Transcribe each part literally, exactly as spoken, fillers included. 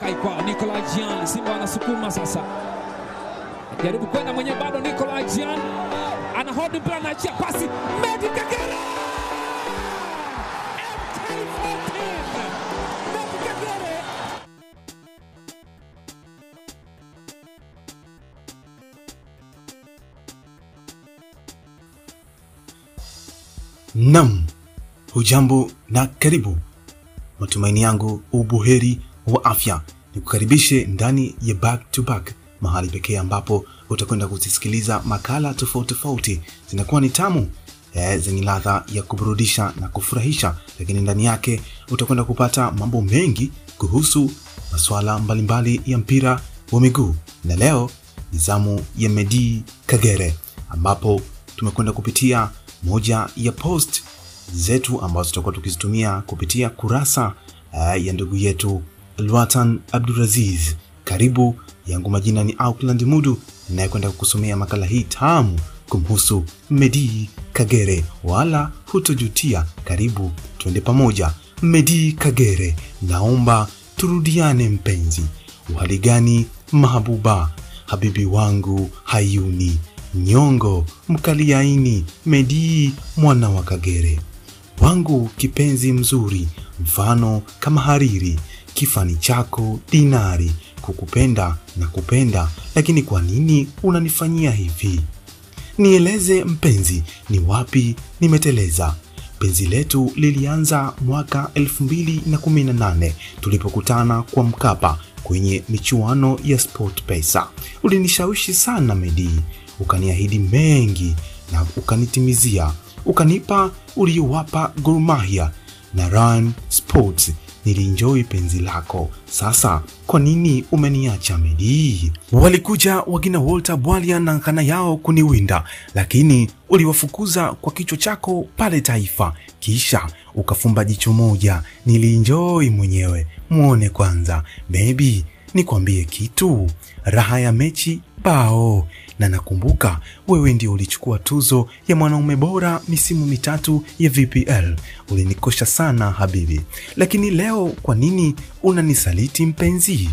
Kaipa Nikola Adjian, Simba anasukuma sasa, jaribu kwenda mwenye bado. Nikola Adjian anahodi mpira, anaachia pasi. Medi Kagere, Medi Kagere. Nam, hujambo na karibu. Matumaini yangu ubuheri wa afya. Nikukaribishe ndani ya Back to Back, mahali pekee ambapo utakwenda kusikiliza makala tofauti tofauti. Zinakuwa ni tamu, eh, zenye ladha ya kuburudisha na kufurahisha, lakini ndani yake utakwenda kupata mambo mengi kuhusu masuala mbalimbali ya mpira wa miguu. Na leo ni zamu ya Medi Kagere, ambapo tumekwenda kupitia moja ya post zetu ambazo tutakuwa tukizitumia kupitia kurasa uh, ya ndugu yetu Luwatan Abdulrazak. Karibu, yangu majina ni Oakland Moody, na kwenda kukusomea makala hii tamu kumhusu Medi Kagere. Wala hutojutia. Karibu, twende pamoja. Medi Kagere, naomba turudiane mpenzi. Uhali gani mahabuba, habibi wangu hayuni, nyongo mkaliaini, Medi mwana wa Kagere wangu kipenzi mzuri, mfano kama hariri, kifani chako dinari, kukupenda na kupenda, lakini kwa nini unanifanyia hivi? Nieleze mpenzi, ni wapi nimeteleza. Penzi letu lilianza mwaka elfu mbili na kumi na nane tulipokutana kwa Mkapa kwenye michuano ya Sport Pesa. Ulinishawishi sana Medi, ukaniahidi mengi na ukanitimizia. Ukanipa uliowapa Gor Mahia na Run Sports. Nilienjoy penzi lako. Sasa kwa nini umeniacha Medi? Walikuja wagina Walter Bwalian na kana yao kuniwinda, lakini uliwafukuza kwa kichwa chako pale Taifa. Kisha ukafumba jicho moja. Nilienjoy mwenyewe. Muone kwanza. Baby, nikwambie kitu. Raha ya mechi bao. Na nakumbuka wewe ndio ulichukua tuzo ya mwanaume bora misimu mitatu ya V P L. Ulinikosha sana habibi. Lakini leo kwa nini unanisaliti mpenzi?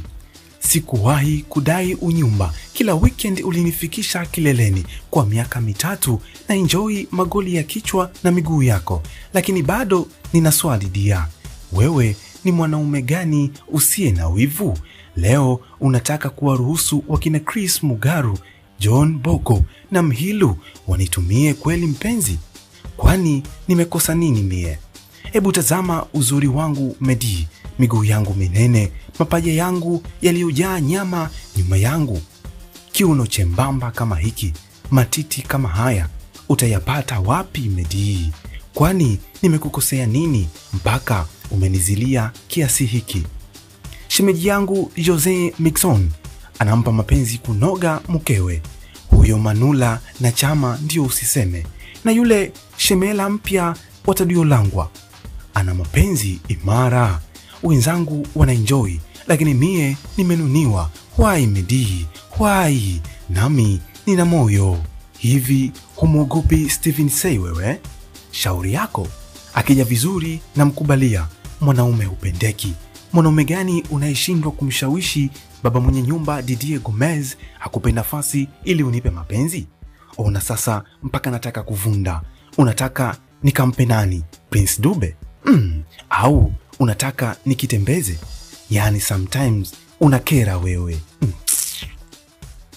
Sikuwahi kudai unyumba. Kila weekend ulinifikisha kileleni. Kwa miaka mitatu na enjoy magoli ya kichwa na miguu yako. Lakini bado nina swali dia. Wewe ni mwanaume gani usiye na wivu? Leo unataka kuwaruhusu wakina Chris Mugaru, John Boko na Mhilu wanitumie kweli mpenzi? Kwani nimekosa nini mie? Ebu tazama uzuri wangu Medi, miguu yangu minene, mapaja yangu yaliyojaa nyama, nyuma yangu kiuno chembamba kama hiki, matiti kama haya utayapata wapi Medi? Kwani nimekukosea nini mpaka umenizilia kiasi hiki? Shemeji yangu Jocelyn Mixon anampa mapenzi kunoga mkewe. Huyo Manula na Chama ndio usiseme. Na yule shemela mpya Walter Diolangwa ana mapenzi imara. Wenzangu wanaenjoy, lakini mie nimenuniwa. Why Medi? Why? Nami nina moyo. Hivi humuogopi Stephen say wewe? Shauri yako. Akija vizuri na mkubalia. Mwanaume upendeki. Mwanaume gani unaishindwa kumshawishi baba mwenye nyumba Didier Gomez hakupe nafasi ili unipe mapenzi? Ona sasa mpaka nataka kuvunda. Unataka nikampe nani? Prince Dube? Mm. Au unataka nikitembeze? Yani sometimes unakera wewe. Mm.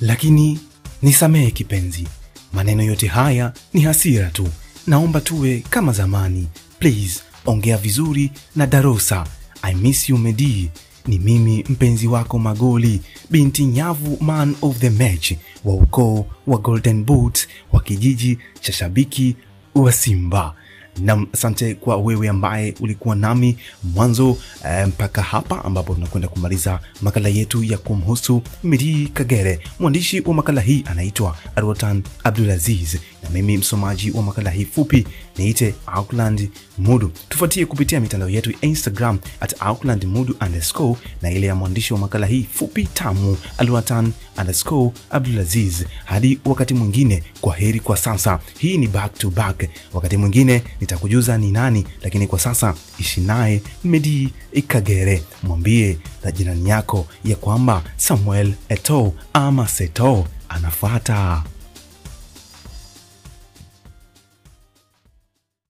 Lakini nisamehe kipenzi. Maneno yote haya ni hasira tu. Naomba tuwe kama zamani. Please, ongea vizuri na Darosa. I miss you Medi. Ni mimi mpenzi wako magoli, binti nyavu, man of the match, wa ukoo wa golden boot, wa kijiji cha shabiki wa Simba. Na asante kwa wewe ambaye ulikuwa nami mwanzo eh, mpaka hapa ambapo tunakwenda kumaliza makala yetu ya kumhusu Medi Kagere. Mwandishi wa makala hii anaitwa Arwatan Abdulaziz. na mimi msomaji wa makala hii fupi niite Oakland Moody. Tufuatie kupitia mitandao yetu Instagram at Oakland Moody underscore na ile ya mwandishi wa makala hii fupi tamu Arwatan underscore Abdulaziz. Hadi wakati mwingine, kwa heri kwa sasa. Hii ni back to back. Wakati mwingine nitakujuza ni nani, lakini kwa sasa ishi naye Medi Kagere. Mwambie na jirani yako ya kwamba Samuel Eto'o ama Seto anafuata.